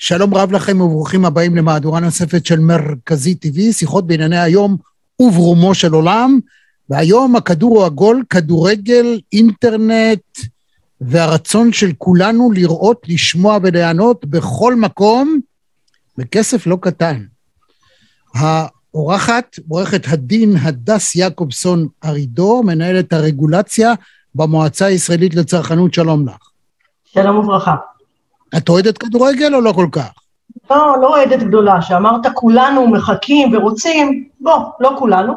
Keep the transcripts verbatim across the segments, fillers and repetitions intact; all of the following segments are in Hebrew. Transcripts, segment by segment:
שלום רב לכם וברוכים הבאים למהדורה נוספת של מרכזי טבעי, שיחות בענייני היום וברומו של עולם, והיום הכדור הוא עגול, כדורגל, אינטרנט, והרצון של כולנו לראות, לשמוע ולענות בכל מקום, בכסף לא קטן. האורחת, עורכת הדין הדס יעקובסון ארידור, מנהלת הרגולציה במועצה הישראלית לצרכנות, שלום לך. שלום וברכה. את אוהדת כדורגל או לא כל כך? לא, לא אוהדת גדולה, שאמרת כולנו מחכים ורוצים, בוא, לא כולנו.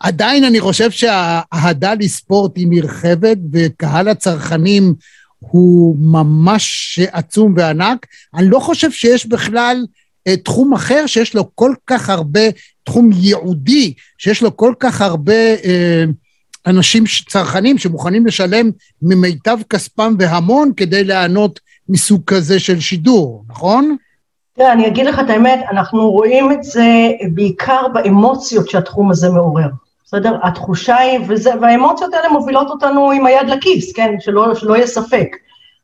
עדיין אני חושב שההדה לספורט היא מרחבת, וקהל הצרכנים הוא ממש עצום וענק. אני לא חושב שיש בכלל תחום אחר, שיש לו כל כך הרבה, תחום ייעודי, שיש לו כל כך הרבה אנשים צרכנים שמוכנים לשלם ממיטב כספם והמון כדי לענות מסוג כזה של שידור, נכון? תראה, אני אגיד לך את האמת, אנחנו רואים את זה בעיקר באמוציות שהתחום הזה מעורר, בסדר? התחושה היא, וזה, והאמוציות האלה מובילות אותנו עם היד לכיס, כן? שלא, שלא יהיה ספק.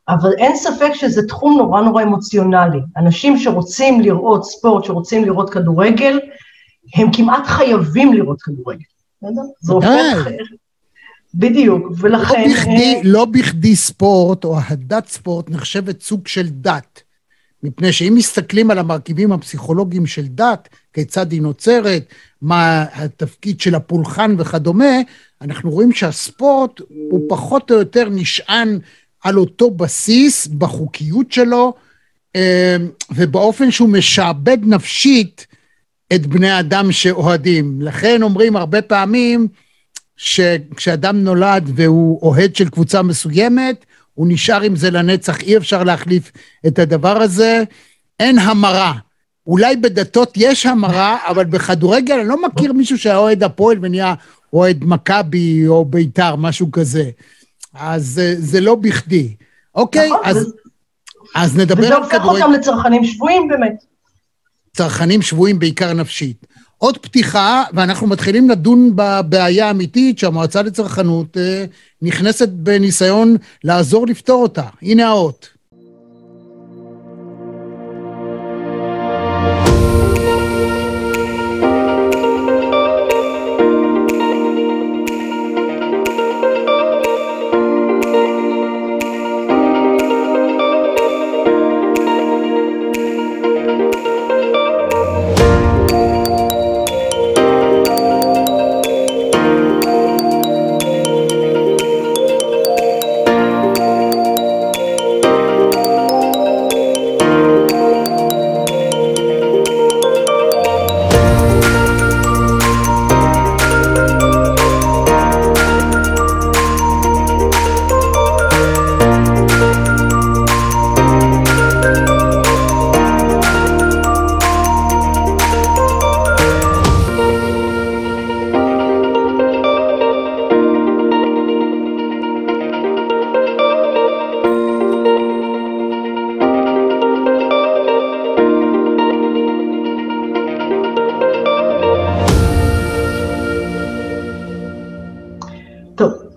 אבל אין ספק שזה תחום נורא נורא אמוציונלי. אנשים שרוצים לראות ספורט, שרוצים לראות כדורגל, הם כמעט חייבים לראות כדורגל. בסדר? זה הופך... בדיוק, ולכן... לא בכדי, לא בכדי ספורט או הדת ספורט נחשבת סוג של דת, מפני שאם מסתכלים על המרכיבים הפסיכולוגיים של דת, כיצד היא נוצרת, מה התפקיד של הפולחן וכדומה, אנחנו רואים שהספורט הוא פחות או יותר נשען על אותו בסיס בחוקיות שלו, ובאופן שהוא משעבד נפשית את בני אדם שאוהדים. לכן אומרים הרבה פעמים, שכשאדם נולד והוא אוהד של קבוצה מסוימת, הוא נשאר עם זה לנצח, אי אפשר להחליף את הדבר הזה, אין המרה. אולי בדתות יש המרה, אבל בכדורגל אני לא מכיר מישהו שהאוהד הפועל ונהיה אוהד מכבי או ביתר, משהו כזה. אז זה לא בכדי. אוקיי, נכון, אז, זה... אז נדבר על כדורגל. וזה הופך אותם לצרכנים שבויים באמת. צרכנים שבויים בעיקר נפשית. עוד פתיחה, ואנחנו מתחילים לדון בבעיה האמיתית שהמועצה לצרכנות נכנסת בניסיון לעזור לפתור אותה. הנה האות.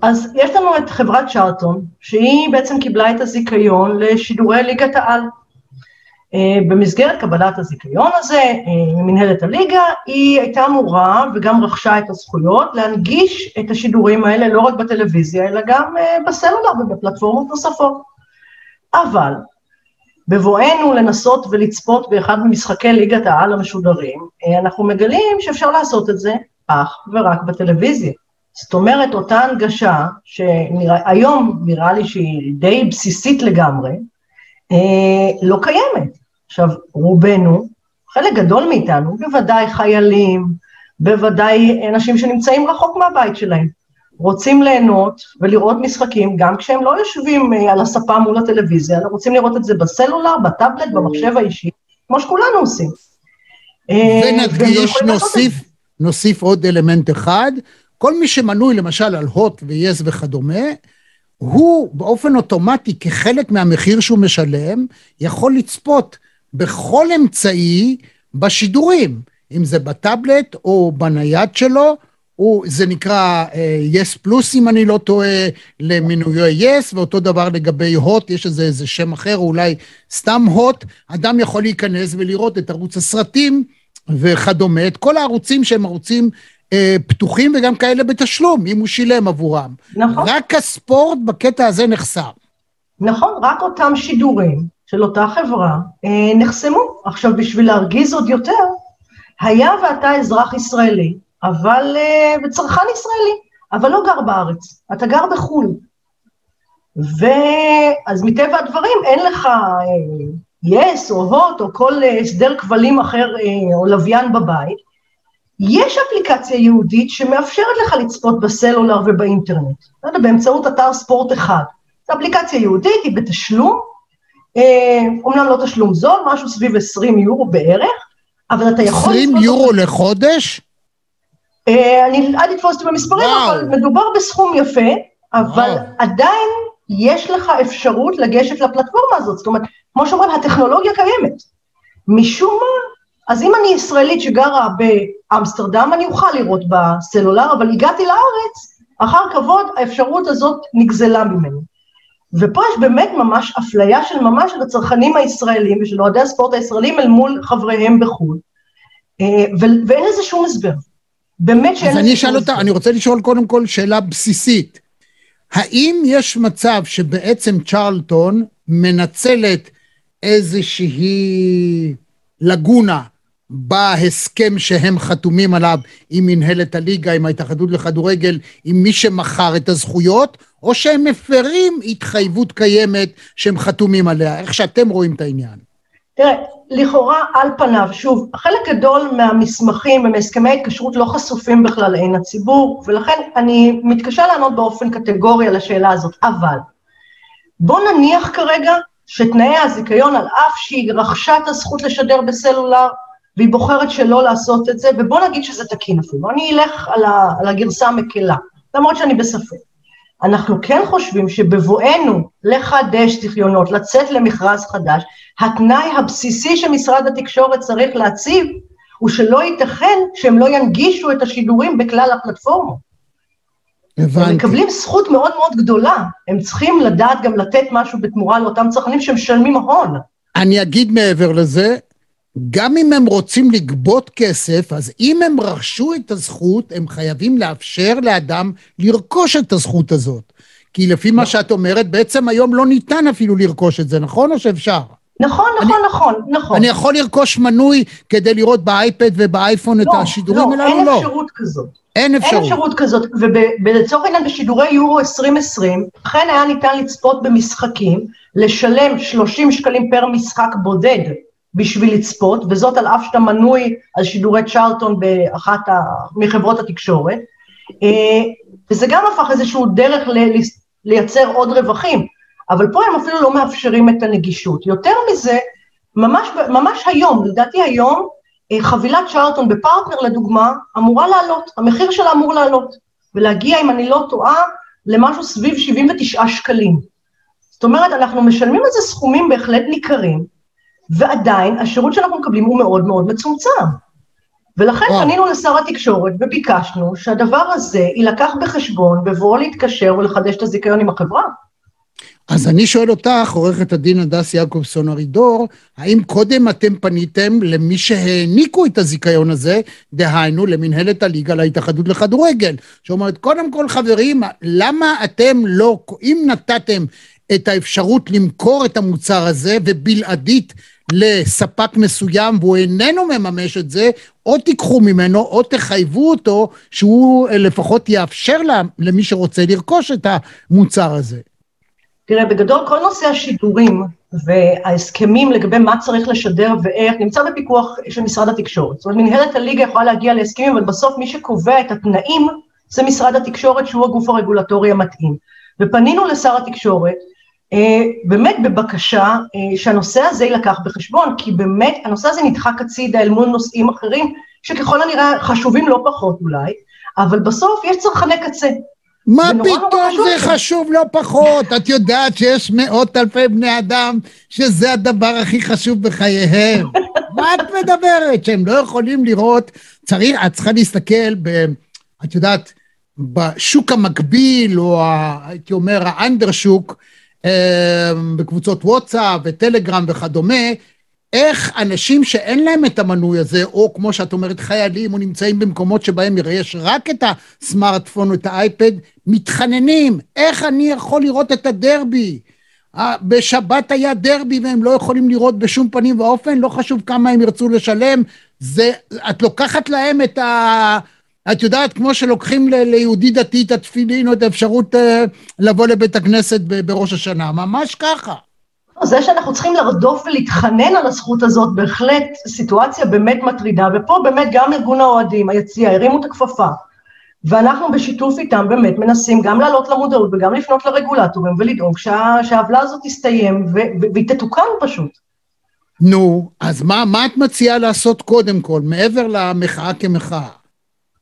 אז יש לנו את חברת שרטון, שהיא בעצם קיבלה את הזיכיון לשידורי ליגת העל. במסגרת קבלת הזיכיון הזה, מנהלת הליגה, היא הייתה אמורה וגם רכשה את הזכויות להנגיש את השידורים האלה לא רק בטלוויזיה, אלא גם בסלולר ובפלטפורמות נוספות. אבל בבואנו לנסות ולצפות באחד ממשחקי ליגת העל המשודרים, אנחנו מגלים שאפשר לעשות את זה אך ורק בטלוויזיה. זאת אומרת, אותה הנגשה, שהיום נראה לי שהיא די בסיסית לגמרי, לא קיימת. עכשיו, רובנו, חלק גדול מאיתנו, בוודאי חיילים, בוודאי אנשים שנמצאים רחוק מהבית שלהם, רוצים ליהנות ולראות משחקים, גם כשהם לא יושבים על הספה מול הטלוויזיה, רוצים לראות את זה בסלולר, בטאבלט, במחשב האישי, כמו שכולנו עושים. ונדגיש, נוסיף, נוסיף עוד אלמנט אחד, כל מי שמנוי למשל על הוט ויס וכדומה, הוא באופן אוטומטי כחלק מהמחיר שהוא משלם, יכול לצפות בכל אמצעי בשידורים, אם זה בטאבלט או בנייד שלו, הוא, זה נקרא יס פלוס, אם אני לא טועה, למינויו יס, ואותו דבר לגבי הוט, יש איזה, איזה שם אחר, אולי סתם הוט, אדם יכול להיכנס ולראות את ערוץ הסרטים וכדומה, את כל הערוצים שהם ערוצים אה, פתוחים, וגם כאלה בתשלום, אם הוא שילם עבורם. נכון. רק הספורט בקטע הזה נחסם. נכון, רק אותם שידורים של אותה חברה אה, נחסמו. עכשיו, בשביל להרגיז עוד יותר, היה ואתה אזרח ישראלי, אבל, וצרכן ישראלי, אבל לא גר בארץ, אתה גר בחול. ואז מטבע הדברים, אין לך יס או הוט או כל הסדר כבלים אחר או לוויין בבית. יש אפליקציה יהודית שמאפשרת לך לצפות בסלולר ובאינטרנט, באמצעות אתר ספורט אחד. זו אפליקציה יהודית, היא בתשלום, אומנם לא תשלום זול, משהו סביב עשרים יורו בערך, אבל אתה יכול... עשרים יורו לחודש? אני עד לתפוס אותי במספרים, אבל מדובר בסכום יפה, אבל עדיין יש לך אפשרות לגשת לפלטפורמה הזאת, זאת אומרת, כמו שאומרים, הטכנולוגיה קיימת. משום מה, אז אם אני ישראלית שגרה באמסטרדם, אני אוכל לראות בסלולר, אבל הגעתי לארץ, אחר כבוד האפשרות הזאת נגזלה ממני. ופה יש באמת ממש אפליה של ממש של הצרכנים הישראלים, ושל אוהדי הספורט הישראלים אל מול חבריהם בחו"ל, ואין לזה שום הסבר. אז אני אשאל אותה, אני רוצה לשאול קודם כל שאלה בסיסית. האם יש מצב שבעצם צ'רלטון מנצלת איזושהי לגונה בהסכם שהם חתומים עליו עם מנהלת הליגה, עם ההתאחדות לכדורגל, עם מי שמכר את הזכויות, או שהם מפרים התחייבות קיימת שהם חתומים עליה? איך שאתם רואים את העניין? תראה, לכאורה על פניו, שוב, חלק גדול מהמסמכים ומהסכמי ההתקשרות לא חשופים בכלל לעין הציבור, ולכן אני מתקשה לענות באופן קטגורי על השאלה הזאת, אבל בוא נניח כרגע שתנאי הזיכיון, על אף שהיא רכשה את הזכות לשדר בסלולר, והיא בוחרת שלא לעשות את זה, ובוא נגיד שזה תקין אפילו, אני אלך על, ה, על הגרסה המקלה, למרות שאני בספק. אנחנו כן חושבים שבבואנו לחדש זיכיונות, לצאת למכרז חדש, התנאי הבסיסי שמשרד התקשורת צריך להציב, הוא שלא ייתכן שהם לא ינגישו את השידורים בכלל הפלטפורמה. הבנתי. הם מקבלים זכות מאוד מאוד גדולה, הם צריכים לדעת גם לתת משהו בתמורה לאותם צרכנים שהם משלמים הון. אני אגיד מעבר לזה, גם אם הם רוצים לגבות כסף, אז אם הם רכשו את הזכות, הם חייבים לאפשר לאדם לרכוש את הזכות הזאת. כי לפי מה שאת אומרת, בעצם היום לא ניתן אפילו לרכוש את זה, נכון או שאפשר? נכון, נכון, נכון, נכון. אני יכול לרכוש מנוי כדי לראות באייפד ובאייפון את השידורים אלינו? לא, אין אפשרות כזאת. אין אפשרות כזאת, ולצורך העניין בשידורי יורו עשרים עשרים, אכן היה ניתן לצפות במשחקים, לשלם שלושים שקלים פר משחק בודד, בשביל לצפות, וזאת על אף שאתה מנוי על שידורי צ'רלטון באחת ה... מחברות התקשורת, וזה גם הפך איזשהו דרך ל... לייצר עוד רווחים, אבל פה הם אפילו לא מאפשרים את הנגישות. יותר מזה, ממש, ממש היום, לדעתי היום, חבילת צ'רלטון בפרטנר לדוגמה, אמורה לעלות, המחיר שלה אמור לעלות, ולהגיע, אם אני לא טועה, למשהו סביב שבעים ותשעה שקלים. זאת אומרת, אנחנו משלמים איזה סכומים בהחלט ניכרים, ועדיין השירות שאנחנו מקבלים הוא מאוד מאוד מצומצם. ולכן פנינו לשר התקשורת וביקשנו שהדבר הזה יילקח בחשבון בבואו להתקשר ולחדש את הזיכיון עם החברה. אז אני שואל אותך, עורכת הדין הדס יעקובסון ארידור, האם קודם אתם פניתם למי שהעניקו את הזיכיון הזה, דהיינו למנהלת הליגה להתאחדות לכדורגל, שאומרת, קודם כל חברים, למה אתם לא, אם נתתם את האפשרות למכור את המוצר הזה ובלעדית לספק מסוים, והוא איננו מממש את זה, או תיקחו ממנו, או תחייבו אותו, שהוא לפחות יאפשר לה, למי שרוצה לרכוש את המוצר הזה. תראה, בגדול, כל נושא השידורים וההסכמים לגבי מה צריך לשדר ואיך, נמצא בפיקוח של משרד התקשורת. זאת אומרת, מנהלת הליגה יכולה להגיע להסכמים, אבל בסוף מי שקובע את התנאים, זה משרד התקשורת, שהוא הגוף הרגולטורי המתאים. ופנינו לשר התקשורת, באמת בבקשה שהנושא הזה יילקח בחשבון, כי באמת הנושא הזה נדחק הצידה אל מול נושאים אחרים, שככל הנראה חשובים לא פחות אולי, אבל בסוף יש צרכני קצה. מה פתאום זה חשוב לא פחות? את יודעת שיש מאות אלפי בני אדם, שזה הדבר הכי חשוב בחייהם. מה את מדברת? שהם לא יכולים לראות, צריך, את צריכה להסתכל ב... את יודעת, בשוק המקביל, או הייתי אומר, האנדרשוק, בקבוצות וואטסאפ וטלגרם וכדומה, איך אנשים שאין להם את המנוי הזה, או כמו שאת אומרת, חיילים, או נמצאים במקומות שבהם יש רק את הסמארטפון או את האייפד, מתחננים, איך אני יכול לראות את הדרבי? בשבת היה דרבי, והם לא יכולים לראות בשום פנים ואופן, לא חשוב כמה הם ירצו לשלם, זה, את לוקחת להם את ה... את יודעת, כמו שלוקחים ל- ליהודי דתי את התפילין, או את האפשרות uh, לבוא לבית הכנסת ב- בראש השנה, ממש ככה. זה שאנחנו צריכים לרדוף ולהתחנן על הזכות הזאת, בהחלט סיטואציה באמת מטרידה, ופה באמת גם ארגון האוהדים, היציע, הרימו את הכפפה, ואנחנו בשיתוף איתם באמת מנסים גם לעלות למודעות, וגם לפנות לרגולטורים, ולדאוג שה- שהעוולה הזאת תסתיים, ו- והיא תתוקן פשוט. נו, אז מה, מה את מציעה לעשות קודם כל, מעבר למחאה כמחאה?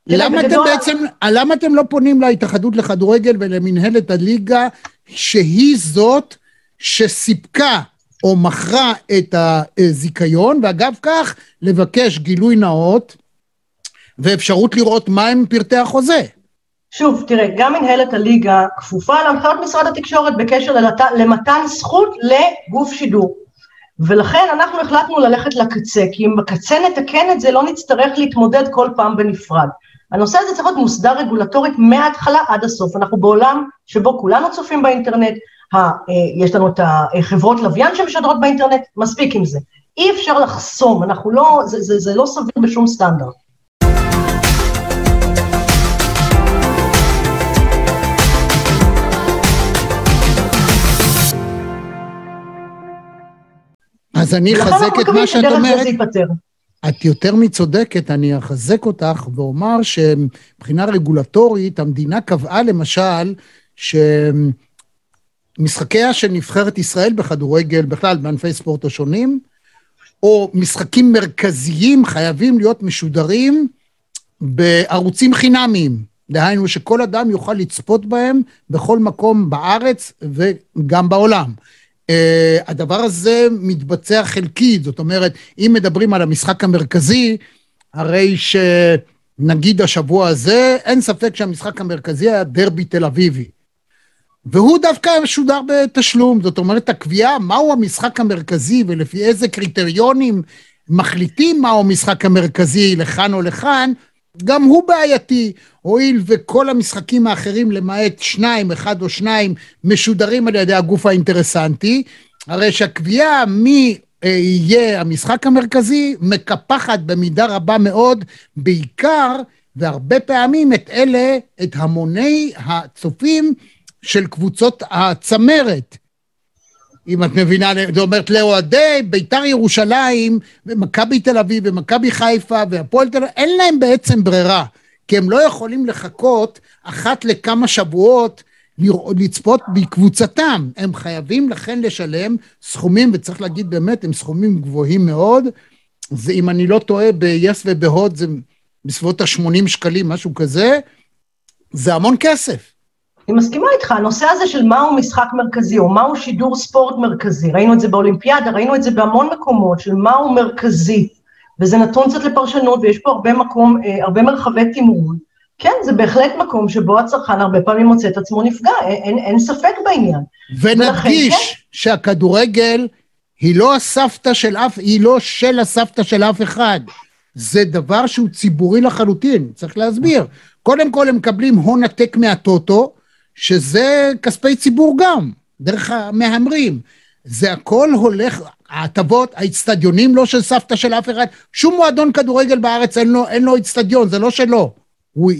למה אתם בעצם, למה אתם לא פונים להתאחדות לכדורגל ולמנהלת הליגה, שהיא זאת שסיפקה או מכרה את הזיכיון, ואגב כך לבקש גילוי נאות, ואפשרות לראות מהם פרטי החוזה? שוב, תראה, גם מנהלת הליגה כפופה להנחיות משרד התקשורת בקשר למתן זכות לגוף שידור. ולכן אנחנו החלטנו ללכת לקצה, כי אם בקצה נתקן את זה, לא נצטרך להתמודד כל פעם בנפרד. הנושא הזה צריך להיות מוסדר רגולטורית מההתחלה עד הסוף. אנחנו בעולם שבו כולנו צופים באינטרנט, יש לנו את החברות לוויין שמשדרות באינטרנט, מספיק עם זה. אי אפשר לחסום, אנחנו לא, זה, זה, זה לא סביר בשום סטנדרט. אז אני אחזק את מה שאת אומרת, את יותר מצודקת, אני אחזק אותך ואומר שמבחינה רגולטורית, המדינה קבעה למשל, שמשחקיה של נבחרת ישראל בכדורגל, בכלל בענפי ספורט השונים, או משחקים מרכזיים חייבים להיות משודרים בערוצים חינמיים, דהיינו שכל אדם יוכל לצפות בהם בכל מקום בארץ וגם בעולם. Uh, הדבר הזה מתבצע חלקית, זאת אומרת, אם מדברים על המשחק המרכזי, הרי שנגיד השבוע הזה, אין ספק שהמשחק המרכזי היה דרבי תל אביבי, והוא דווקא משודר בתשלום, זאת אומרת, הקביעה מהו המשחק המרכזי, ולפי איזה קריטריונים מחליטים מהו המשחק המרכזי, לכאן או לכאן, גם הוא בעייתי, הועיל וכל המשחקים האחרים למעט שניים, אחד או שניים, משודרים על ידי הגוף האינטרסנטי, הרי שהקביעה מי יהיה המשחק המרכזי, מקפחת במידה רבה מאוד, בעיקר והרבה פעמים את אלה, את המוני הצופים של קבוצות הצמרת. אם את מבינה, זה אומרת לאוהדי ביתר ירושלים, ומכבי תל אביב, ומכבי חיפה, והפועל תל אביב, אין להם בעצם ברירה, כי הם לא יכולים לחכות אחת לכמה שבועות לצפות בקבוצתם, הם חייבים לכן לשלם סכומים, וצריך להגיד באמת, הם סכומים גבוהים מאוד, זה אם אני לא טועה, ב-yes ובהוד, זה בסביבות ה-שמונים שקלים, משהו כזה, זה המון כסף. אני מסכימה איתך, הנושא הזה של מהו משחק מרכזי, או מהו שידור ספורט מרכזי, ראינו את זה באולימפיאדה, ראינו את זה בהמון מקומות, של מהו מרכזי, וזה נתון קצת לפרשנות, ויש פה הרבה מקום, הרבה מרחבי תמרון, כן, זה בהחלט מקום שבו הצרכן הרבה פעמים מוצא את עצמו נפגע, אין, אין ספק בעניין. ונדגיש ולכן... שהכדורגל היא לא הסבתא של אף, היא לא של הסבתא של אף אחד, זה דבר שהוא ציבורי לחלוטין, צריך להסביר, קודם כל הם מקבלים הון עתק מהטוטו, שזה כספי ציבור גם, דרך המהמרים. זה הכל הולך, העטבות, האצטדיונים לא של סבתא של אף אחד, שום מועדון כדורגל בארץ אין לו, אין לו אצטדיון, זה לא שלו. הוא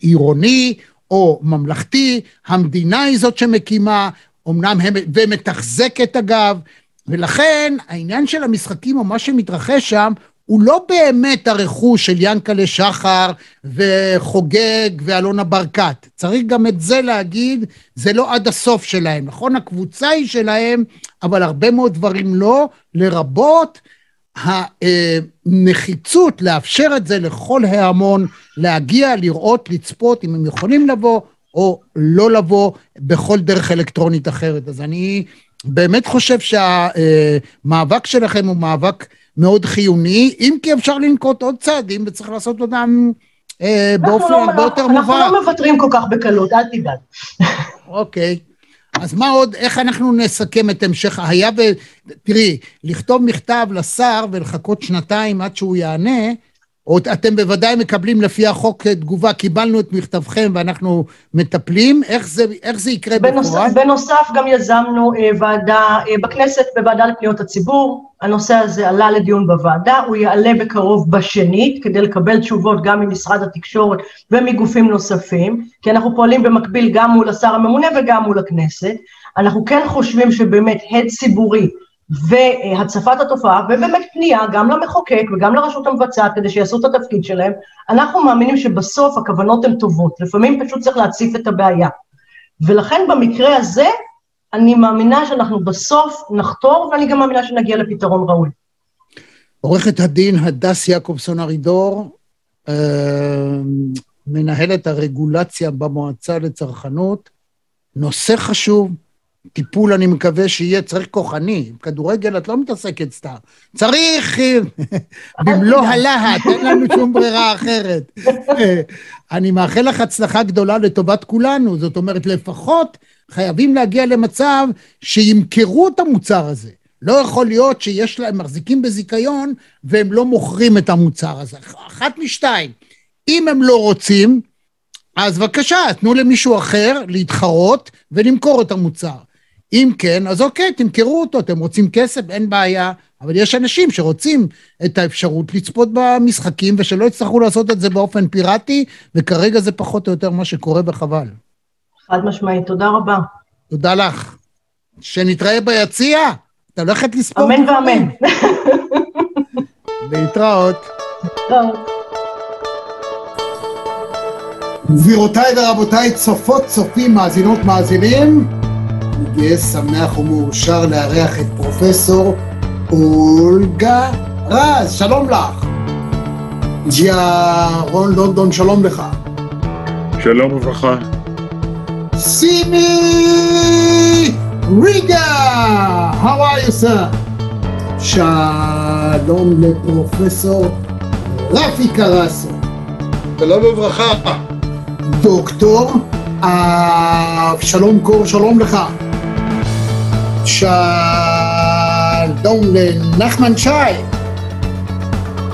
עירוני או ממלכתי, המדינה היא זאת שמקימה, אמנם הם, ומתחזקת אגב, ולכן העניין של המשחקים או מה שמתרחש שם, הוא לא באמת הרכוש של ינקלה שחר וחוגג ואלונה ברקת. צריך גם את זה להגיד, זה לא עד הסוף שלהם, נכון? הקבוצה היא שלהם, אבל הרבה מאוד דברים לא, לרבות הנחיצות, לאפשר את זה לכל ההמון, להגיע, לראות, לצפות, אם הם יכולים לבוא או לא לבוא, בכל דרך אלקטרונית אחרת. אז אני באמת חושב שהמאבק שלכם הוא מאבק מאוד חיוני, אם כי אפשר לנקוט עוד צעדים, וצריך לעשות אותם באופן הרבה יותר מובן. אנחנו לא מוותרים כל כך בקלות, אל תדאג. אוקיי. אז מה עוד, איך אנחנו נסכם את המשך, היה ו... תראי, לכתוב מכתב לשר ולחכות שנתיים עד שהוא יענה, או אתם בוודאי מקבלים לפי החוק תגובה, קיבלנו את מכתבכם ואנחנו מטפלים, איך זה, איך זה יקרה בפועל? בנוסף גם יזמנו ועדה בכנסת, בוועדה לפניות הציבור, הנושא הזה עלה לדיון בוועדה, הוא יעלה בקרוב בשנית, כדי לקבל תשובות גם ממשרד התקשורת ומגופים נוספים, כי אנחנו פועלים במקביל גם מול השר הממונה וגם מול הכנסת, אנחנו כן חושבים שבאמת הד ציבורי, והצפת התופעה, ובאמת פנייה גם למחוקק וגם לרשות המבצעת, כדי שיעשו את התפקיד שלהם, אנחנו מאמינים שבסוף הכוונות הן טובות, לפעמים פשוט צריך להציף את הבעיה, ולכן במקרה הזה, אני מאמינה שאנחנו בסוף נחתור, ואני גם מאמינה שנגיע לפתרון ראוי. עורכת הדין הדס יעקובסון ארידור, מנהלת הרגולציה במועצה לצרכנות, נושא חשוב, טיפול, אני מקווה שיהיה צריך כוחני, כדורגל את לא מתעסקת סתם, צריך במלוא הלהט, אין לנו שום ברירה אחרת. אני מאחל לך הצלחה גדולה לטובת כולנו, זאת אומרת לפחות חייבים להגיע למצב שימכרו את המוצר הזה, לא יכול להיות שיש להם מחזיקים בזיכיון והם לא מוכרים את המוצר הזה, אחת משתיים, אם הם לא רוצים, אז בבקשה, תנו למישהו אחר להתחרות ולמכור את המוצר. אם כן, אז אוקיי, תמכרו אותו, אתם רוצים כסף, אין בעיה, אבל יש אנשים שרוצים את האפשרות לצפות במשחקים, ושלא יצטרכו לעשות את זה באופן פיראטי, וכרגע זה פחות או יותר מה שקורה וחבל. חד משמעית, תודה רבה. תודה לך. שנתראה ביציע, אתה הולכת לספור. אמן ואמן. להתראות. להתראות. גבירותיי ורבותיי, צופות, צופים, מאזינות, מאזינים, יהיה שמח ומאושר לארח את פרופסור אולגה רז, שלום לך. ג'יארון לונדון, שלום לך. שלום וברכה. סימי ריגה, how are you sir? שלום לפרופסור רפי קרסו. שלום וברכה. דוקטור אבשלום קור, שלום לך. שלום לנחמן שי.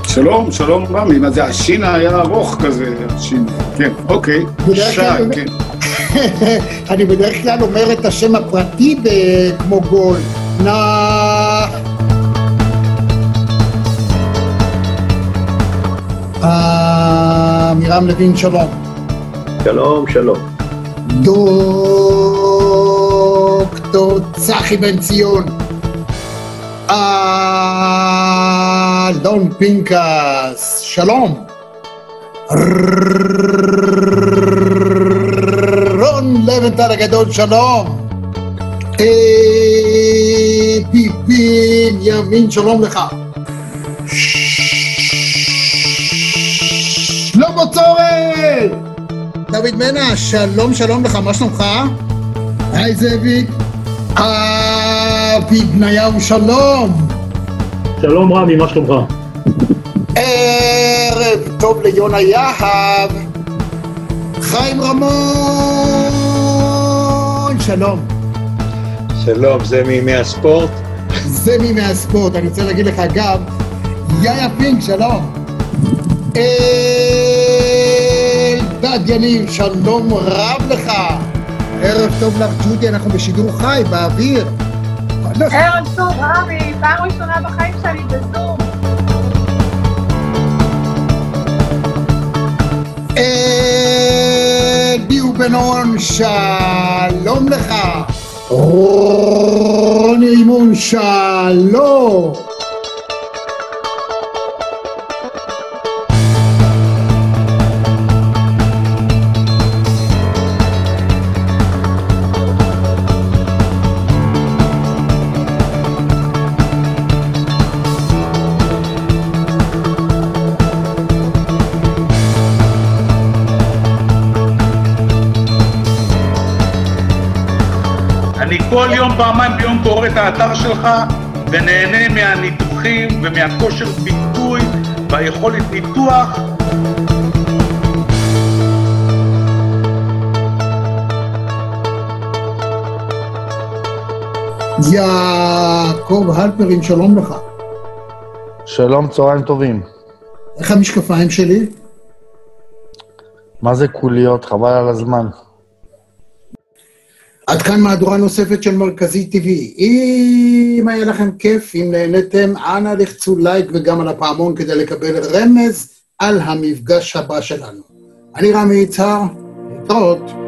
שלום, שלום רמי, מה זה השינה היה ארוך כזה, השינה, כן, אוקיי, שי, כן. אני בדרך כלל אומר את השם הפרטי כמו גול, נח. מירם לוין, שלום. שלום, שלום. דוקטור צחי בן ציון. אלון פינקס, שלום. רון לבנטל הגדול, שלום. ביבין ימין, שלום לך. שלמה צורן. דוד מנה, שלום, שלום לך, מה שלומך? היי זאביק. אבי בניהו, שלום. שלום רמי, מה שלומך? ערב טוב ליונה יהב. חיים רמון, שלום. שלום, זה מימי הספורט? זה מימי הספורט, אני רוצה להגיד לך אגב, יאיה פינק, שלום. דד יניב, שלום רב לך. ערב טוב לך ג'ודי, אנחנו בשידור חי, באוויר. ערב טוב רבי, פעם ראשונה בחיים שלי בזום. אליהו בן און, שלום לך. רוני אימון, שלום. כל יום פעמיים ביום קורא את האתר שלך ונהנה מהניתוחים ומהכושר ביטוי והיכולת ניתוח יעקב הלפרין, שלום לך. שלום, צהריים טובים. איך המשקפיים שלי? מה זה קוליות? חבל על הזמן. עד כאן מהדורה נוספת של מרכזי טבעי. אם היה לכם כיף, אם נהנתם, אנא לחצו לייק וגם על הפעמון כדי לקבל רמז על המפגש הבא שלנו. אני רמי יצהר, להתראות.